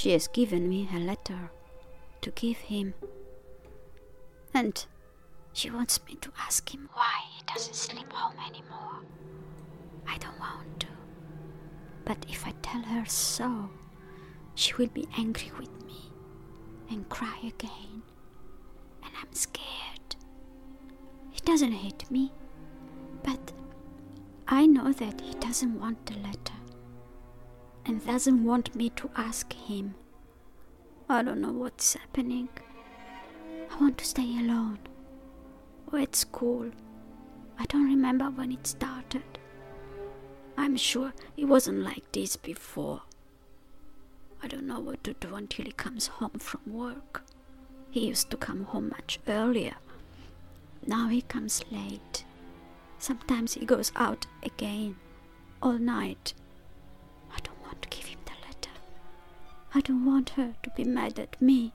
She has given me a letter to give him. And she wants me to ask him why he doesn't sleep home anymore. I don't want to. But if I tell her so, she will be angry with me and cry again. And I'm scared. He doesn't hate me, but I know that he doesn't want the letter and doesn't want me to ask him. I don't know what's happening. I want to stay alone or at school. I don't remember when it started. I'm sure it wasn't like this before. I don't know what to do until he comes home from work. He used to come home much earlier. Now he comes late. Sometimes he goes out again, all night. I don't want to give him the letter. I don't want her to be mad at me.